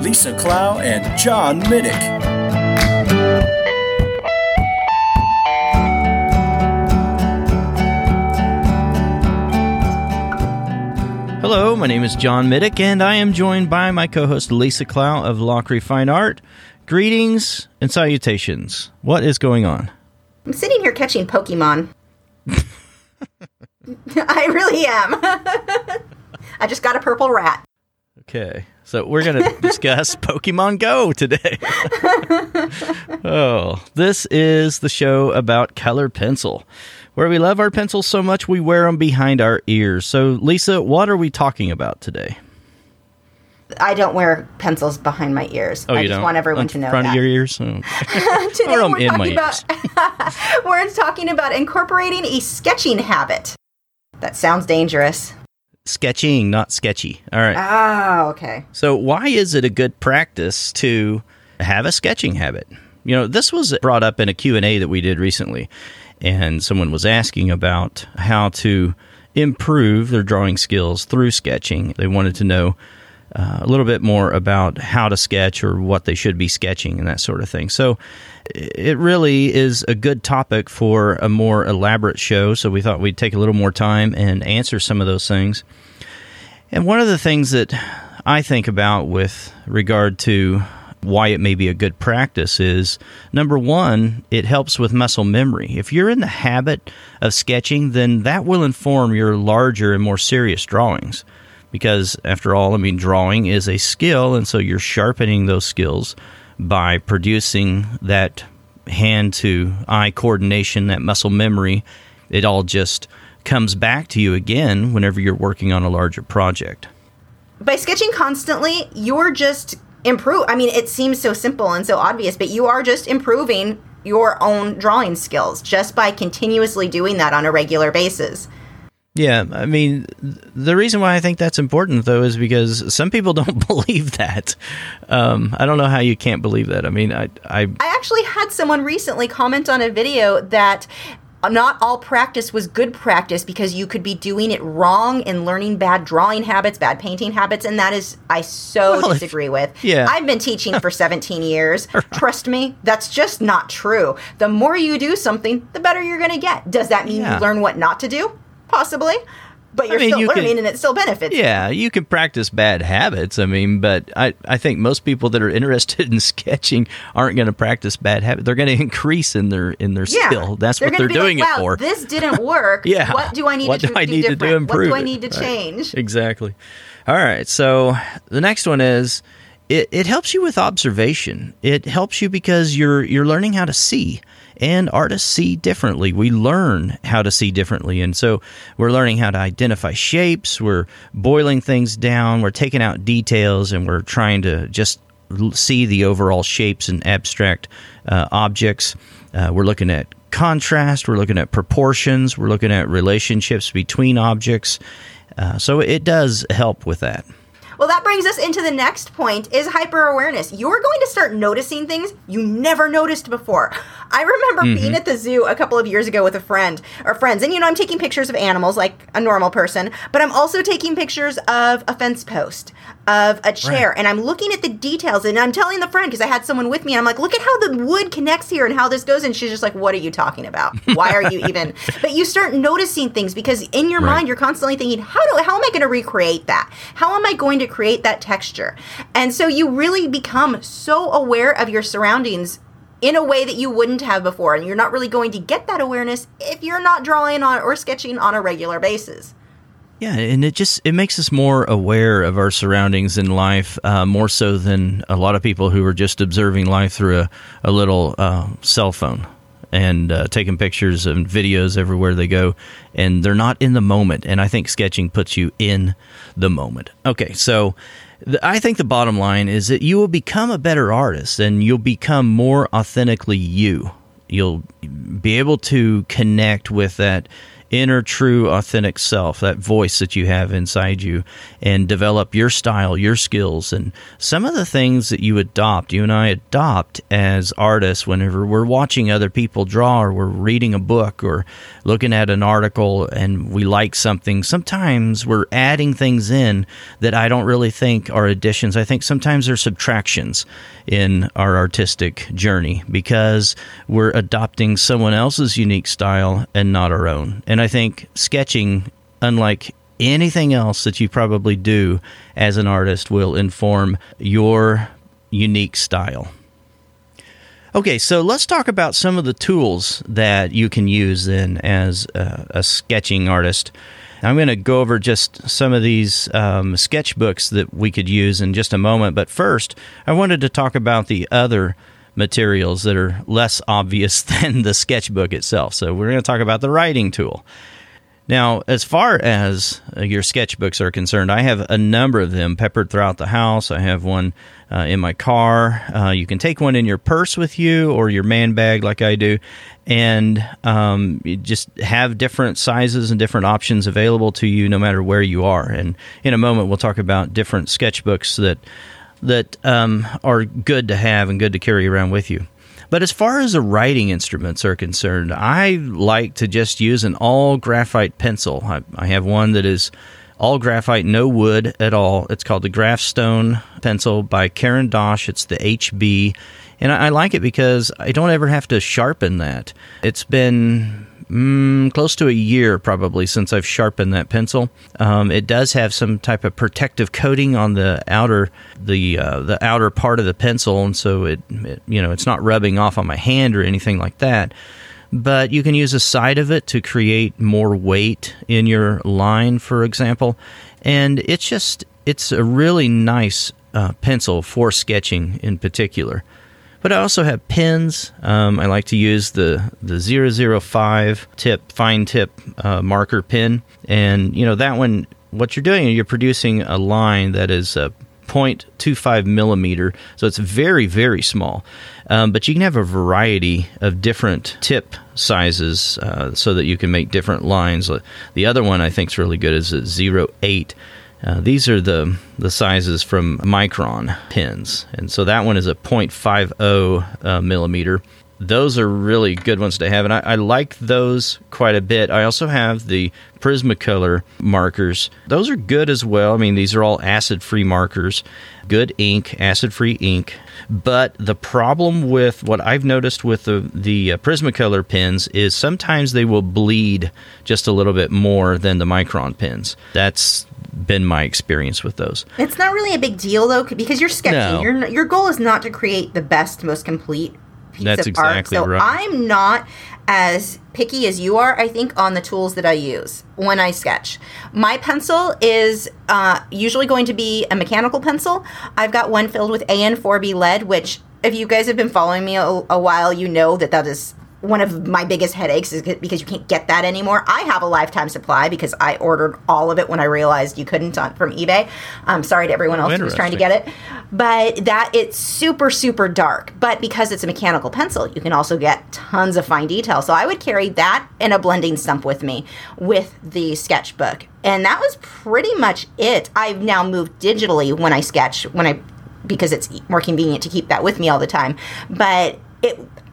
Lisa Clow and John Middick. Hello, my name is John Middick, and I am joined by my co-host Lisa Clow of Lockery Fine Art. Greetings and salutations. What is going on? I'm sitting here catching Pokemon. I really am. I just got a purple rat. Okay, so we're going to discuss Pokemon Go today. Oh, this is the show about colored pencil, where we love our pencils so much we wear them behind our ears. So, Lisa, what are we talking about today? I don't wear pencils behind my ears. Oh, I just want everyone to know that. In front of your ears? Oh, okay. Today we're talking about incorporating a sketching habit. That sounds dangerous. Sketching, not sketchy. All right. Oh, okay. So why is it a good practice to have a sketching habit? You know, this was brought up in a Q&A that we did recently. And someone was asking about how to improve their drawing skills through sketching. They wanted to know a little bit more about how to sketch or what they should be sketching and that sort of thing. So it really is a good topic for a more elaborate show. So we thought we'd take a little more time and answer some of those things. And one of the things that I think about with regard to why it may be a good practice is, number one, it helps with muscle memory. If you're in the habit of sketching, then that will inform your larger and more serious drawings. Because, after all, I mean, drawing is a skill, and so you're sharpening those skills by producing that hand-to-eye coordination, that muscle memory. It all just comes back to you again whenever you're working on a larger project. By sketching constantly, you're just it seems so simple and so obvious, but you are just improving your own drawing skills just by continuously doing that on a regular basis. Yeah, I mean, the reason why I think that's important, though, is because some people don't believe that. I don't know how you can't believe that. I mean, I actually had someone recently comment on a video that not all practice was good practice because you could be doing it wrong and learning bad drawing habits, bad painting habits, and that is, I disagree with. Yeah. I've been teaching for 17 years. Trust me, that's just not true. The more you do something, the better you're going to get. Does that mean you learn what not to do? Possibly. But you're still learning and it still benefits. Yeah, you can practice bad habits, but I think most people that are interested in sketching aren't going to practice bad habits. They're going to increase in their skill. That's what they're doing it for. This didn't work. Yeah. What do I need to do different? What do I need to change? Exactly. All right, so the next one is it helps you with observation. It helps you because you're learning how to see. And artists see differently. We learn how to see differently. And so we're learning how to identify shapes. We're boiling things down. We're taking out details. And we're trying to just see the overall shapes and abstract objects. We're looking at contrast. We're looking at proportions. We're looking at relationships between objects. So it does help with that. Well, that brings us into the next point, is hyper-awareness. You're going to start noticing things you never noticed before. I remember being at the zoo a couple of years ago with a friend, or friends, and, I'm taking pictures of animals like a normal person, but I'm also taking pictures of a fence post, of a chair, and I'm looking at the details, and I'm telling the friend, because I had someone with me, and I'm like, look at how the wood connects here and how this goes, and she's just like, what are you talking about? Why are you even? But you start noticing things, because in your mind, you're constantly thinking, how am I going to recreate that? How am I going to create that texture? And so you really become so aware of your surroundings in a way that you wouldn't have before, and you're not really going to get that awareness if you're not drawing on or sketching on a regular basis. Yeah, and it makes us more aware of our surroundings in life, more so than a lot of people who are just observing life through a little cell phone and taking pictures and videos everywhere they go, and they're not in the moment. And I think sketching puts you in the moment. Okay, so I think the bottom line is that you will become a better artist and you'll become more authentically you. You'll be able to connect with that inner, true, authentic self, that voice that you have inside you, and develop your style, your skills, and some of the things that you adopt, you and I adopt as artists whenever we're watching other people draw or we're reading a book or looking at an article and we like something. Sometimes we're adding things in that I don't really think are additions. I think sometimes they're subtractions in our artistic journey because we're adopting someone else's unique style and not our own. And I think sketching, unlike anything else that you probably do as an artist, will inform your unique style. Okay, so let's talk about some of the tools that you can use then as a sketching artist. I'm going to go over just some of these sketchbooks that we could use in just a moment. But first, I wanted to talk about the other materials that are less obvious than the sketchbook itself. So we're going to talk about the writing tool. Now, as far as your sketchbooks are concerned, I have a number of them peppered throughout the house. I have one in my car. You can take one in your purse with you or your man bag like I do, and you just have different sizes and different options available to you no matter where you are. And in a moment, we'll talk about different sketchbooks that are good to have and good to carry around with you. But as far as the writing instruments are concerned, I like to just use an all graphite pencil. I have one that is all graphite, no wood at all. It's called the Graphstone Pencil by Caran d'Ache. It's the HB. And I like it because I don't ever have to sharpen that. It's been close to a year probably since I've sharpened that pencil. It does have some type of protective coating on the outer part of the pencil, and so it it's not rubbing off on my hand or anything like that. But you can use the side of it to create more weight in your line, for example. And it's a really nice pencil for sketching in particular. But I also have pens. I like to use the 005 tip, fine tip marker pen. And, that one, what you're doing, you're producing a line that is 0.25 millimeter. So it's very, very small. But you can have a variety of different tip sizes so that you can make different lines. The other one I think is really good is a 08. These are the sizes from Micron pens, and so that one is a 0.50 millimeter. Those are really good ones to have, and I like those quite a bit. I also have the Prismacolor markers. Those are good as well. I mean, these are all acid-free markers, good ink, acid-free ink. But the problem with what I've noticed with the Prismacolor pens is sometimes they will bleed just a little bit more than the Micron pens. That's been my experience with those. It's not really a big deal, though, because you're sketching. No. Your goal is not to create the best, most complete piece That's of exactly art. So right. I'm not as picky as you are, I think, on the tools that I use when I sketch. My pencil is usually going to be a mechanical pencil. I've got one filled with AN4B lead, which if you guys have been following me a while, you know that is one of my biggest headaches is because you can't get that anymore. I have a lifetime supply because I ordered all of it when I realized you couldn't from eBay. I'm sorry to everyone else who was trying to get it. But it's super, super dark. But because it's a mechanical pencil, you can also get tons of fine detail. So I would carry that and a blending stump with me with the sketchbook. And that was pretty much it. I've now moved digitally when I sketch, because it's more convenient to keep that with me all the time. But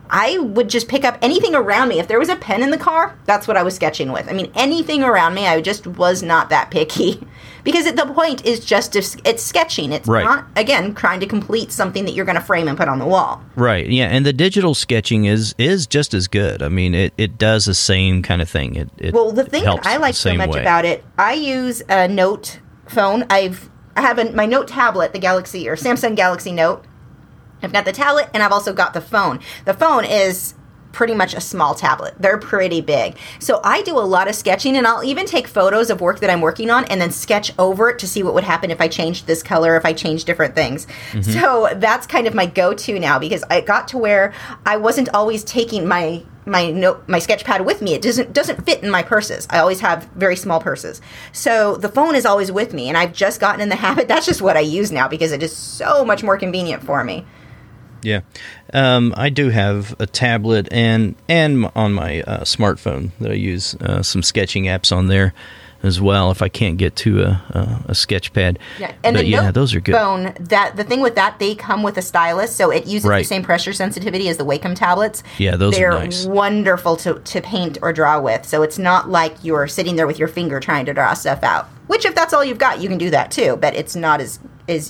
I would just pick up anything around me. If there was a pen in the car, that's what I was sketching with. I mean, anything around me, I just was not that picky. Because the point is just, it's sketching. It's right. Not, again, trying to complete something that you're going to frame and put on the wall. Right, yeah, and the digital sketching is just as good. I mean, it does the same kind of thing. Well, the thing that I like so much about it, I use a Note phone. I have my Note tablet, the Galaxy or Samsung Galaxy Note. I've got the tablet, and I've also got the phone. The phone is pretty much a small tablet. They're pretty big. So I do a lot of sketching, and I'll even take photos of work that I'm working on and then sketch over it to see what would happen if I changed this color, if I changed different things. Mm-hmm. So that's kind of my go-to now because I got to where I wasn't always taking my my sketch pad with me. It doesn't fit in my purses. I always have very small purses. So the phone is always with me, and I've just gotten in the habit. That's just what I use now because it is so much more convenient for me. Yeah. I do have a tablet and on my smartphone that I use some sketching apps on there as well if I can't get to a sketch pad. Yeah. And but the Note those are good. Phone, the thing with that, they come with a stylus, so it uses the same pressure sensitivity as the Wacom tablets. Yeah, they're nice. Wonderful to paint or draw with, so it's not like you're sitting there with your finger trying to draw stuff out, which if that's all you've got, you can do that too, but it's not as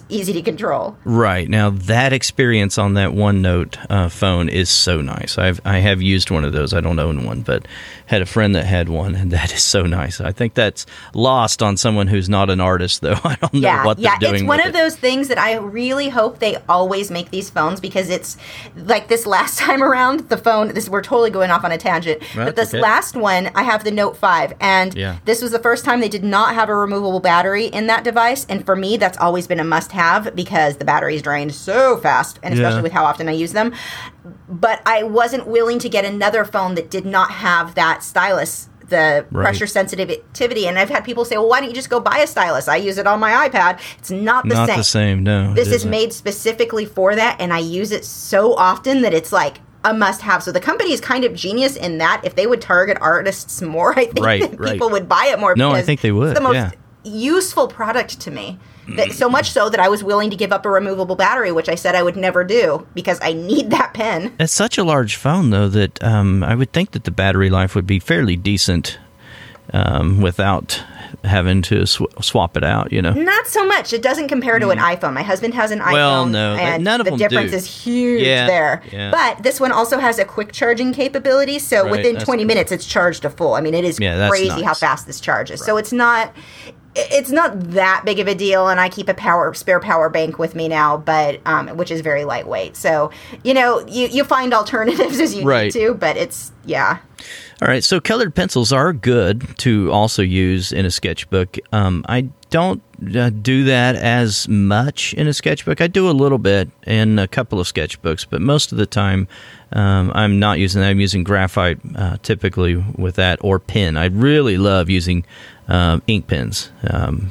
easy to control. Right. Now, that experience on that OneNote phone is so nice. I have used one of those. I don't own one, but had a friend that had one, and that is so nice. I think that's lost on someone who's not an artist, though. I don't know what they're doing with it. Yeah, it's one of those things that I really hope they always make these phones, because it's like this last time around, the phone, we're totally going off on a tangent, but this last one, I have the Note 5, and this was the first time they did not have a removable battery in that device, and for me, that's always been a must-have because the batteries drain so fast, and especially with how often I use them. But I wasn't willing to get another phone that did not have that stylus, the pressure sensitivity. And I've had people say, well, why don't you just go buy a stylus? I use it on my iPad. It's not the same. Not the same, no. This is made specifically for that, and I use it so often that it's like a must-have. So the company is kind of genius in that. If they would target artists more, I think that people would buy it more. No, I think they would. It's the most useful product to me. So much so that I was willing to give up a removable battery, which I said I would never do because I need that pen. It's such a large phone, though, that I would think that the battery life would be fairly decent without having to swap it out, you know. Not so much. It doesn't compare to an iPhone. My husband has an iPhone. Well, no, and none of them do. The difference is huge there. Yeah. But this one also has a quick charging capability, so within 20 minutes it's charged to full. I mean, it is crazy how fast this charges. Right. So it's not that big of a deal, and I keep a spare power bank with me now, but which is very lightweight. So, you know, you find alternatives as you need to, but it's, All right, so colored pencils are good to also use in a sketchbook. I don't do that as much in a sketchbook. I do a little bit in a couple of sketchbooks, but most of the time I'm not using that. I'm using graphite typically with that, or pen. I really love using ink pens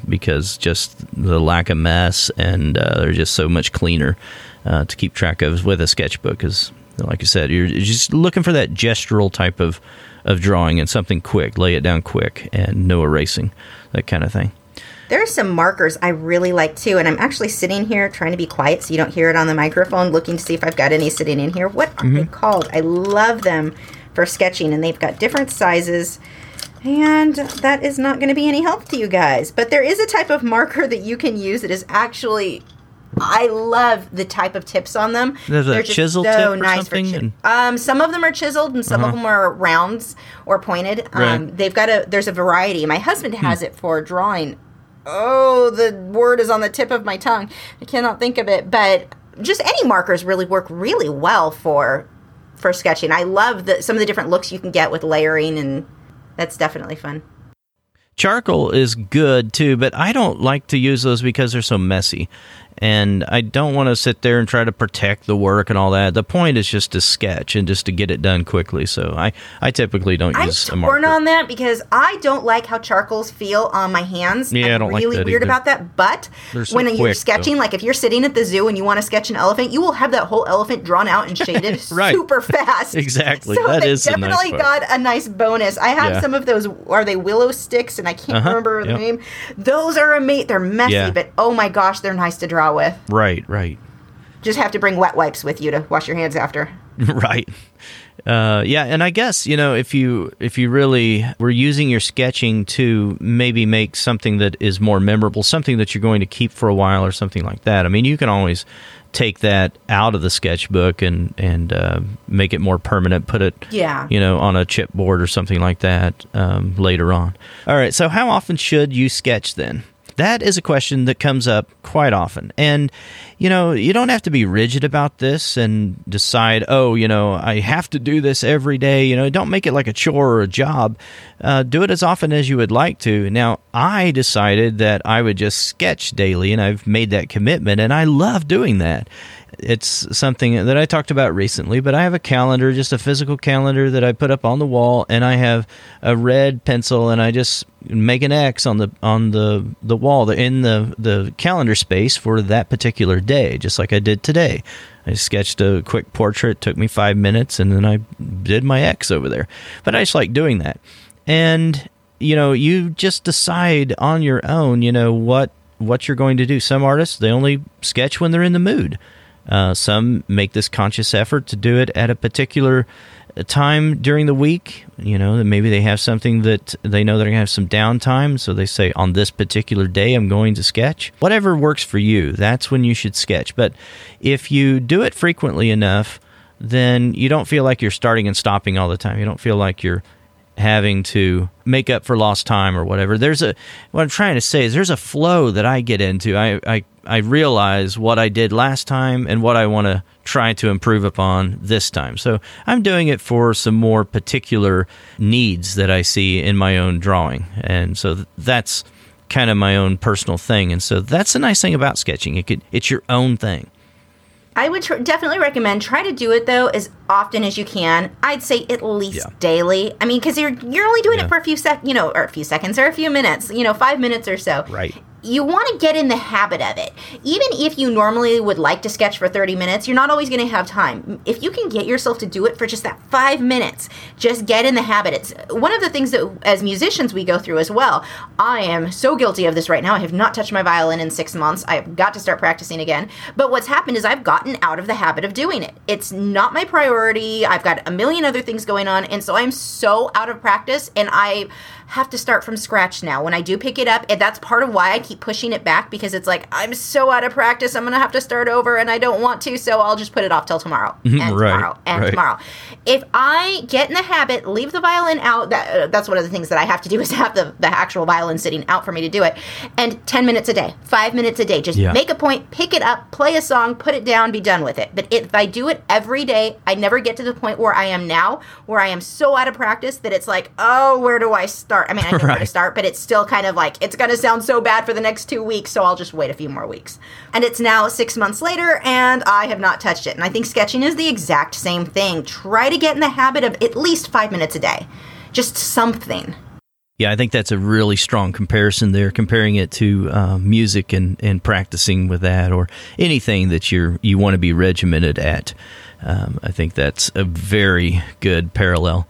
because just the lack of mess, and they're just so much cleaner to keep track of with a sketchbook. Because, like you said, you're just looking for that gestural type of drawing and something quick, lay it down quick, and no erasing, that kind of thing. There are some markers I really like, too, and I'm actually sitting here trying to be quiet so you don't hear it on the microphone, looking to see if I've got any sitting in here. What are they called? I love them for sketching, and they've got different sizes, and that is not going to be any help to you guys. But there is a type of marker that you can use that is actually... I love the type of tips on them. There's They're a just chisel so tip or nice something? Some of them are chiseled, and some of them are rounds or pointed. There's a variety. My husband has it for drawing. Oh, the word is on the tip of my tongue. I cannot think of it. But just any markers really work really well for sketching. I love some of the different looks you can get with layering, and that's definitely fun. Charcoal is good, too, but I don't like to use those because they're so messy. And I don't want to sit there and try to protect the work and all that. The point is just to sketch and just to get it done quickly. So I typically don't use a marker. I'm torn on that because I don't like how charcoals feel on my hands. Yeah, I don't like that either. I'm really weird about that. But when you're sketching, like if you're sitting at the zoo and you want to sketch an elephant, you will have that whole elephant drawn out and shaded super fast. Exactly. So they definitely got a nice bonus. I have some of those, are they willow sticks? And I can't remember the name. Those are amazing. They're messy, but oh my gosh, they're nice to draw with. Right. Just have to bring wet wipes with you to wash your hands after. Right. And I guess, you know, if you really were using your sketching to maybe make something that is more memorable, something that you're going to keep for a while or something like that, I mean, you can always take that out of the sketchbook and make it more permanent, put it, on a chipboard or something like that later on. All right, so how often should you sketch then? That is a question that comes up quite often. And, you know, you don't have to be rigid about this and decide, oh, you know, I have to do this every day. You know, don't make it like a chore or a job. Do it as often as you would like to. Now, I decided that I would just sketch daily, and I've made that commitment, and I love doing that. It's something that I talked about recently, but I have a calendar, just a physical calendar that I put up on the wall, and I have a red pencil, and I just make an X on the wall in the calendar space for that particular day, just like I did today. I sketched a quick portrait, took me 5 minutes, and then I did my X over there. But I just like doing that. And, you know, you just decide on your own, you know, what you're going to do. Some artists, they only sketch when they're in the mood. Some make this conscious effort to do it at a particular time during the week. You know, maybe they have something that they know they're going to have some downtime, so they say, on this particular day, I'm going to sketch. Whatever works for you, that's when you should sketch. But if you do it frequently enough, then you don't feel like you're starting and stopping all the time. You don't feel like you're having to make up for lost time or whatever. What I'm trying to say is there's a flow that I get into. I realize what I did last time and what I want to try to improve upon this time. So I'm doing it for some more particular needs that I see in my own drawing. And so that's kind of my own personal thing. And so that's the nice thing about sketching. It's your own thing. I would definitely recommend try to do it, though, as often as you can. I'd say at least daily. I mean, because you're only doing it for a few minutes, you know, 5 minutes or so. Right. You want to get in the habit of it. Even if you normally would like to sketch for 30 minutes, you're not always going to have time. If you can get yourself to do it for just that 5 minutes, just get in the habit. It's one of the things that as musicians we go through as well. I am so guilty of this right now. I have not touched my violin in 6 months. I've got to start practicing again. But what's happened is I've gotten out of the habit of doing it. It's not my priority. I've got a million other things going on. And so I'm so out of practice, and I have to start from scratch now. When I do pick it up, and that's part of why I keep pushing it back, because it's like, I'm so out of practice, I'm going to have to start over, and I don't want to, so I'll just put it off till tomorrow, and tomorrow. If I get in the habit, leave the violin out, that's one of the things that I have to do, is have the actual violin sitting out for me to do it, and 10 minutes a day, 5 minutes a day, just make a point, pick it up, play a song, put it down, be done with it. But if I do it every day, I never get to the point where I am now, where I am so out of practice that it's like, oh, where do I start? I mean, I know where to start, but it's still kind of like, it's going to sound so bad for the next 2 weeks, so I'll just wait a few more weeks. And it's now 6 months later, and I have not touched it. And I think sketching is the exact same thing. Try to get in the habit of at least 5 minutes a day. Just something. Yeah, I think that's a really strong comparison there, comparing it to music and practicing with that, or anything that you want to be regimented at. I think that's a very good parallel.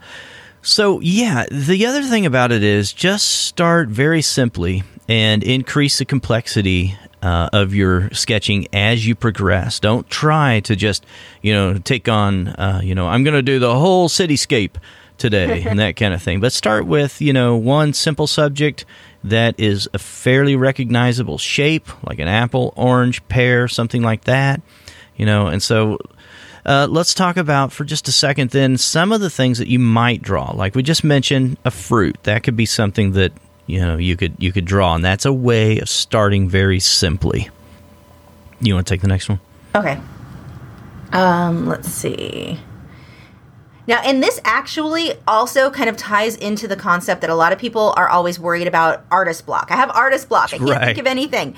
So, yeah, the other thing about it is just start very simply and increase the complexity of your sketching as you progress. Don't try to just, you know, take on, I'm going to do the whole cityscape today and that kind of thing. But start with, you know, one simple subject that is a fairly recognizable shape, like an apple, orange, pear, something like that, you know, and so... let's talk about, for just a second then, some of the things that you might draw. Like we just mentioned, a fruit. That could be something that, you know, you could draw. And that's a way of starting very simply. You want to take the next one? Okay. Let's see. Now, and this actually also kind of ties into the concept that a lot of people are always worried about artist block. I have artist block. I can't think of anything.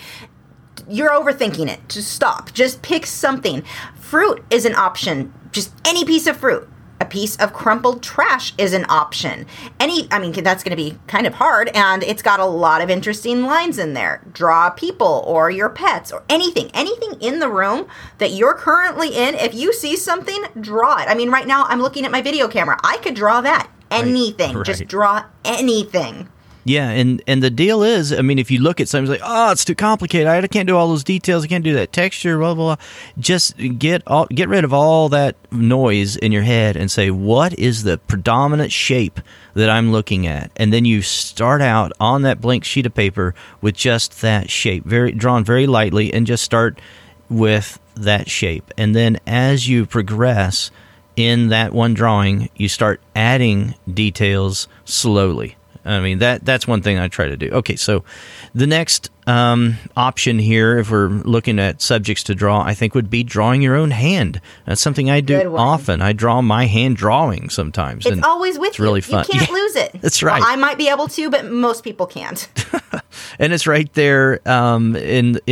You're overthinking it. Just stop. Just pick something. Fruit is an option. Just any piece of fruit. A piece of crumpled trash is an option. That's going to be kind of hard, and it's got a lot of interesting lines in there. Draw people or your pets or anything. Anything in the room that you're currently in. If you see something, draw it. I mean, right now I'm looking at my video camera. I could draw that. Anything. Right. Just draw anything. Yeah, and the deal is, I mean, if you look at something, it's like, oh, it's too complicated. I can't do all those details. I can't do that texture, blah, blah, blah. Just get rid of all that noise in your head and say, what is the predominant shape that I'm looking at? And then you start out on that blank sheet of paper with just that shape, drawn very lightly, and just start with that shape. And then as you progress in that one drawing, you start adding details slowly. I mean, that's one thing I try to do. Okay, so the next option here, if we're looking at subjects to draw, I think would be drawing your own hand. That's something I do often. I draw my hand drawing sometimes. It's always with you. It's really fun. You can't lose it. That's right. Well, I might be able to, but most people can't. And it's right there in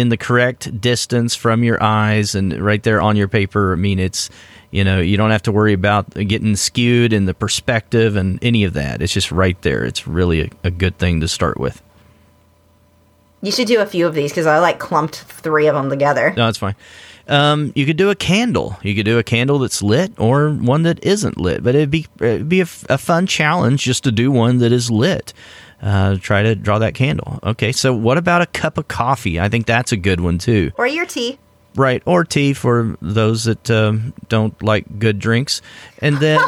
the correct distance from your eyes and right there on your paper. I mean, it's, you know, you don't have to worry about getting skewed in the perspective and any of that. It's just right there. It's really a good thing to start with. You should do a few of these because I like clumped three of them together. No, that's fine. You could do a candle. You could do a candle that's lit or one that isn't lit. But it'd be a fun challenge just to do one that is lit. Try to draw that candle. Okay, so what about a cup of coffee? I think that's a good one too. Or your tea. Right, or tea for those that don't like good drinks. And then,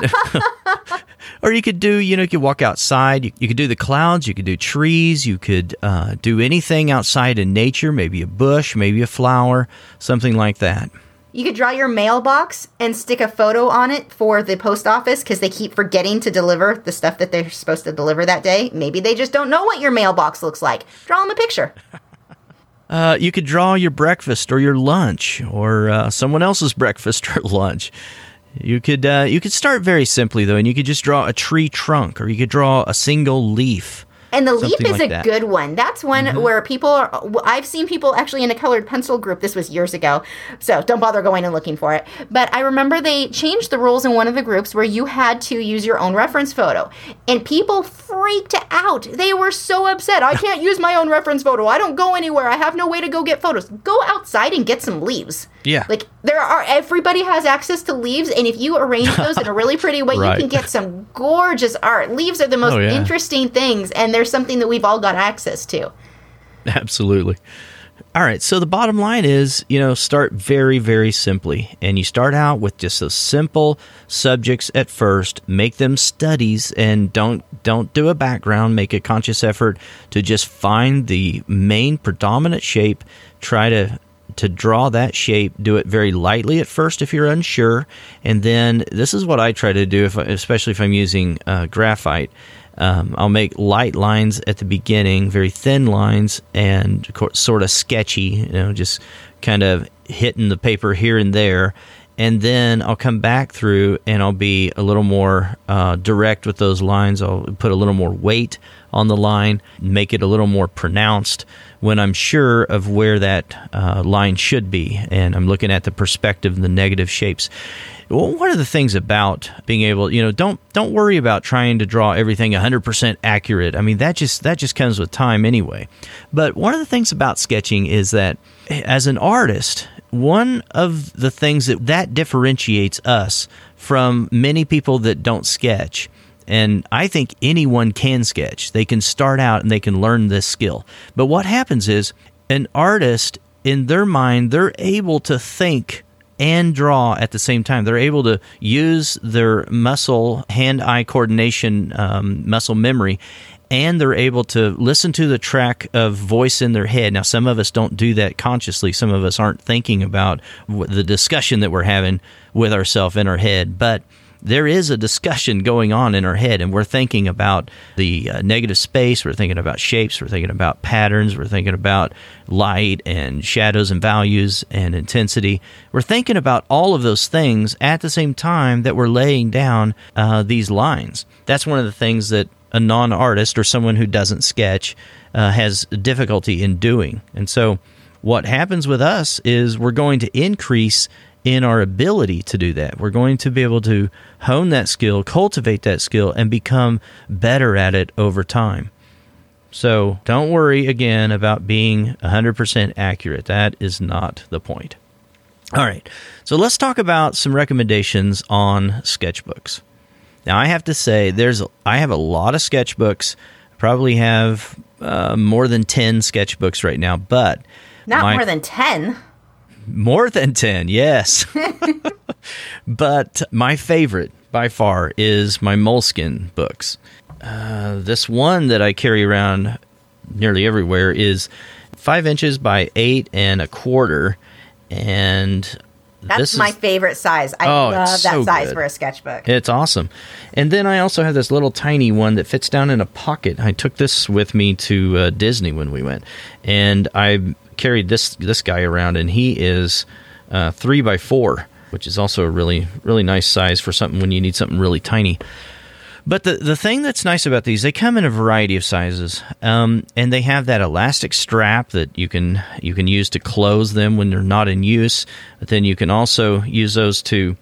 or you could do, you know, you could walk outside. You could do the clouds. You could do trees. You could do anything outside in nature, maybe a bush, maybe a flower, something like that. You could draw your mailbox and stick a photo on it for the post office because they keep forgetting to deliver the stuff that they're supposed to deliver that day. Maybe they just don't know what your mailbox looks like. Draw them a picture. You could draw your breakfast or your lunch or someone else's breakfast or lunch. You could start very simply, though, and you could just draw a tree trunk or you could draw a single leaf. And the leaf is a good one. That's one where people are, I've seen people actually in a colored pencil group. This was years ago, so don't bother going and looking for it. But I remember they changed the rules in one of the groups where you had to use your own reference photo. And people freaked out. They were so upset. I can't use my own reference photo. I don't go anywhere. I have no way to go get photos. Go outside and get some leaves. Yeah. Like everybody has access to leaves. And if you arrange those in a really pretty way, right, you can get some gorgeous art. Leaves are the most interesting things. And there's something that we've all got access to. Absolutely. All right. So the bottom line is, you know, start very, very simply. And you start out with just those simple subjects at first. Make them studies and don't do a background. Make a conscious effort to just find the main predominant shape. Try to draw that shape. Do it very lightly at first if you're unsure. And then this is what I try to do, especially if I'm using graphite. I'll make light lines at the beginning, very thin lines, and sort of sketchy, you know, just kind of hitting the paper here and there. And then I'll come back through and I'll be a little more direct with those lines. I'll put a little more weight on the line, make it a little more pronounced when I'm sure of where that line should be. And I'm looking at the perspective and the negative shapes. Well, one of the things about being able, you know, don't worry about trying to draw everything 100% accurate. I mean, that just comes with time anyway. But one of the things about sketching is that as an artist, one of the things that differentiates us from many people that don't sketch, and I think anyone can sketch. They can start out and they can learn this skill. But what happens is an artist, in their mind, they're able to think and draw at the same time. They're able to use their muscle, hand-eye coordination, muscle memory, and they're able to listen to the track of voice in their head. Now, some of us don't do that consciously. Some of us aren't thinking about the discussion that we're having with ourselves in our head. But there is a discussion going on in our head, and we're thinking about the negative space. We're thinking about shapes. We're thinking about patterns. We're thinking about light and shadows and values and intensity. We're thinking about all of those things at the same time that we're laying down these lines. That's one of the things that a non-artist or someone who doesn't sketch has difficulty in doing. And so what happens with us is we're going to increase in our ability to do that. We're going to be able to hone that skill, cultivate that skill, and become better at it over time. So don't worry, again, about being 100% accurate. That is not the point. All right, so let's talk about some recommendations on sketchbooks. Now, I have to say, I have a lot of sketchbooks. Probably have more than 10 sketchbooks right now, but... more than 10? More than 10, yes. But my favorite, by far, is my Moleskine books. This one that I carry around nearly everywhere is 5 inches by 8 and a quarter, and That's my favorite size. I love that size for a sketchbook. It's awesome. And then I also have this little tiny one that fits down in a pocket. I took this with me to Disney when we went, and I carried this guy around, and he is 3x4, which is also a really, really nice size for something when you need something really tiny. But the thing that's nice about these, they come in a variety of sizes, and they have that elastic strap that you can use to close them when they're not in use. But then you can also use those to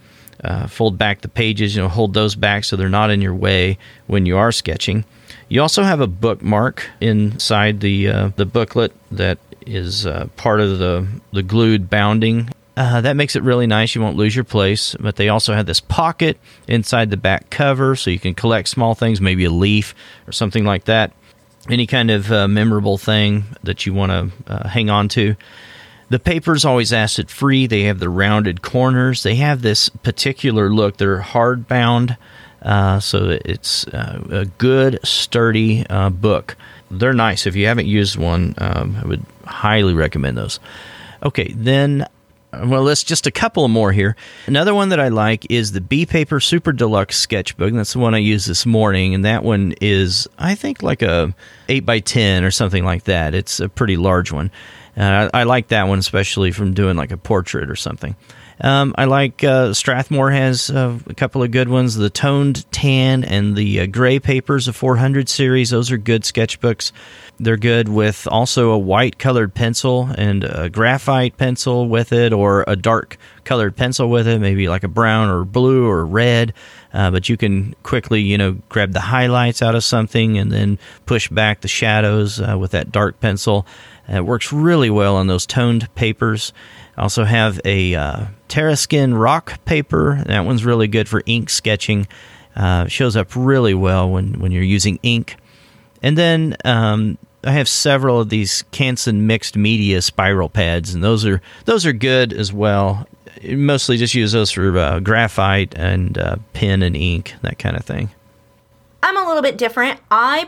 fold back the pages, hold those back so they're not in your way when you are sketching. You also have a bookmark inside the booklet that is part of the glued bounding. That makes it really nice. You won't lose your place. But they also have this pocket inside the back cover, so you can collect small things, maybe a leaf or something like that, any kind of memorable thing that you want to hang on to. The paper's always acid-free. They have the rounded corners. They have this particular look. They're hardbound, so it's a good, sturdy book. They're nice. If you haven't used one, I would highly recommend those. Okay, then... well, let's just a couple more here. Another one that I like is the B Paper Super Deluxe Sketchbook. That's the one I used this morning, and that one is, I think, like a 8x10 or something like that. It's a pretty large one. I like that one, especially from doing like a portrait or something. I like Strathmore has a couple of good ones. The Toned Tan and the Gray Papers, of 400 series. Those are good sketchbooks. They're good with also a white colored pencil and a graphite pencil with it, or a dark colored pencil with it, maybe like a brown or blue or red. But you can quickly, grab the highlights out of something and then push back the shadows with that dark pencil. It works really well on those toned papers. I also have a TerraSkin rock paper. That one's really good for ink sketching. It shows up really well when you're using ink. And then I have several of these Canson mixed media spiral pads, and those are good as well. You mostly just use those for graphite and pen and ink, that kind of thing. I'm a little bit different. I'm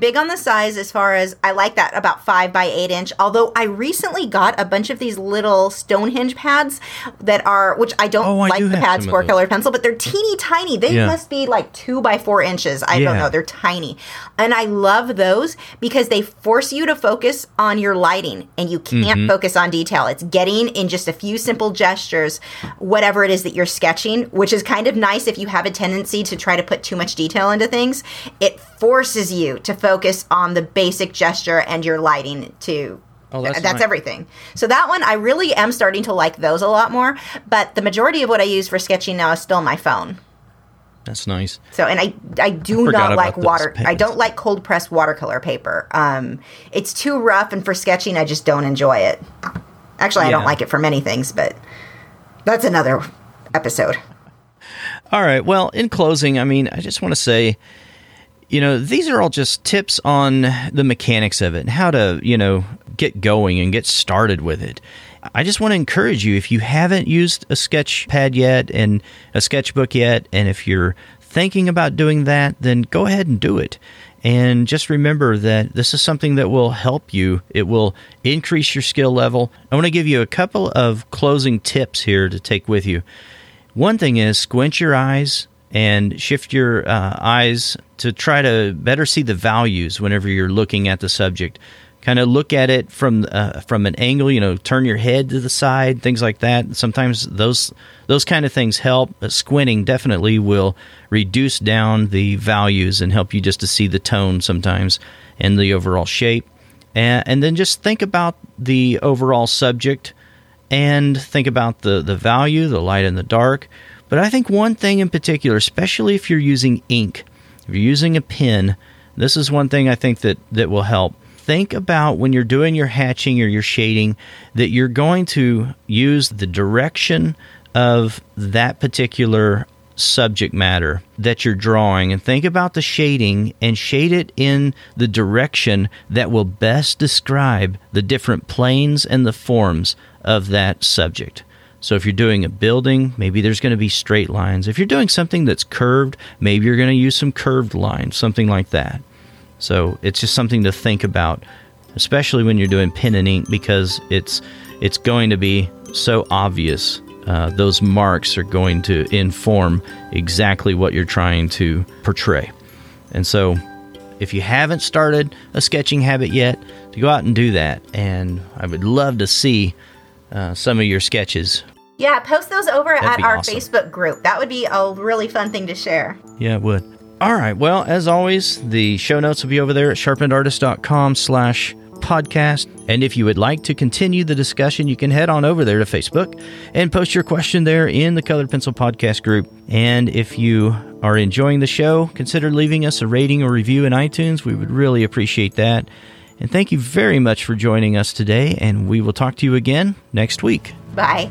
big on the size, as far as I like that about 5 by 8 inch, although I recently got a bunch of these little Stonehenge pads that are, which I don't like the pads for colored pencil, but they're teeny tiny. They must be like 2 by 4 inches. I don't know. They're tiny. And I love those because they force you to focus on your lighting, and you can't focus on detail. It's getting in just a few simple gestures, whatever it is that you're sketching, which is kind of nice if you have a tendency to try to put too much detail into things. It forces you to focus on the basic gesture and your lighting to that's nice. Everything. So that one, I really am starting to like those a lot more, but the majority of what I use for sketching now is still my phone. That's nice. So, and I do not like water. I don't like cold pressed watercolor paper. It's too rough, and for sketching, I just don't enjoy it. Actually, I don't like it for many things, but that's another episode. All right. Well, in closing, I just want to say, these are all just tips on the mechanics of it and how to, get going and get started with it. I just want to encourage you, if you haven't used a sketch pad yet and a sketchbook yet, and if you're thinking about doing that, then go ahead and do it. And just remember that this is something that will help you. It will increase your skill level. I want to give you a couple of closing tips here to take with you. One thing is, squint your eyes and shift your eyes to try to better see the values whenever you're looking at the subject. Kind of look at it from an angle, turn your head to the side, things like that. Sometimes those kind of things help. Squinting definitely will reduce down the values and help you just to see the tone sometimes and the overall shape. And then just think about the overall subject and think about the value, the light and the dark. But I think one thing in particular, especially if you're using ink, if you're using a pen, this is one thing I think that will help. Think about when you're doing your hatching or your shading that you're going to use the direction of that particular subject matter that you're drawing, and think about the shading and shade it in the direction that will best describe the different planes and the forms of that subject. So if you're doing a building, maybe there's going to be straight lines. If you're doing something that's curved, maybe you're going to use some curved lines, something like that. So it's just something to think about, especially when you're doing pen and ink, because it's going to be so obvious those marks are going to inform exactly what you're trying to portray. And so if you haven't started a sketching habit yet, to go out and do that. And I would love to see some of your sketches. Yeah, post those over at our Facebook group. That would be a really fun thing to share. Yeah, it would. All right. Well, as always, the show notes will be over there at sharpenedartist.com/podcast. And if you would like to continue the discussion, you can head on over there to Facebook and post your question there in the Colored Pencil Podcast group. And if you are enjoying the show, consider leaving us a rating or review in iTunes. We would really appreciate that. And thank you very much for joining us today, and we will talk to you again next week. Bye.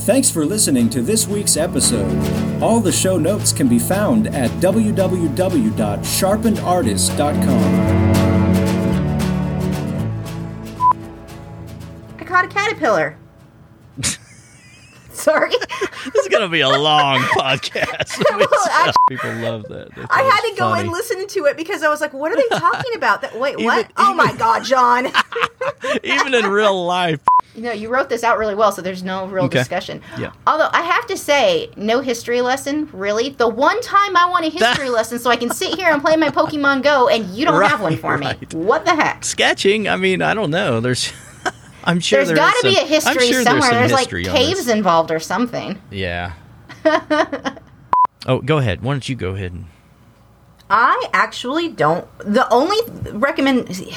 Thanks for listening to this week's episode. All the show notes can be found at www.sharpenedartist.com. I caught a caterpillar. Sorry. This is going to be a long podcast. Well, people love that. I had to go and listen to it because I was like, what are they talking about? Wait, what? Oh, my God, John. Even in real life. No, you wrote this out really well, so there's no real discussion. Yeah. Although I have to say, no history lesson, really. The one time I want a history lesson so I can sit here and play my Pokemon Go, and you don't have one for me. What the heck? Sketching? I mean, I don't know. I'm sure there's got to be a history somewhere. There's caves involved or something. Yeah. Oh, go ahead. Why don't you go ahead? I actually don't. The only recommend.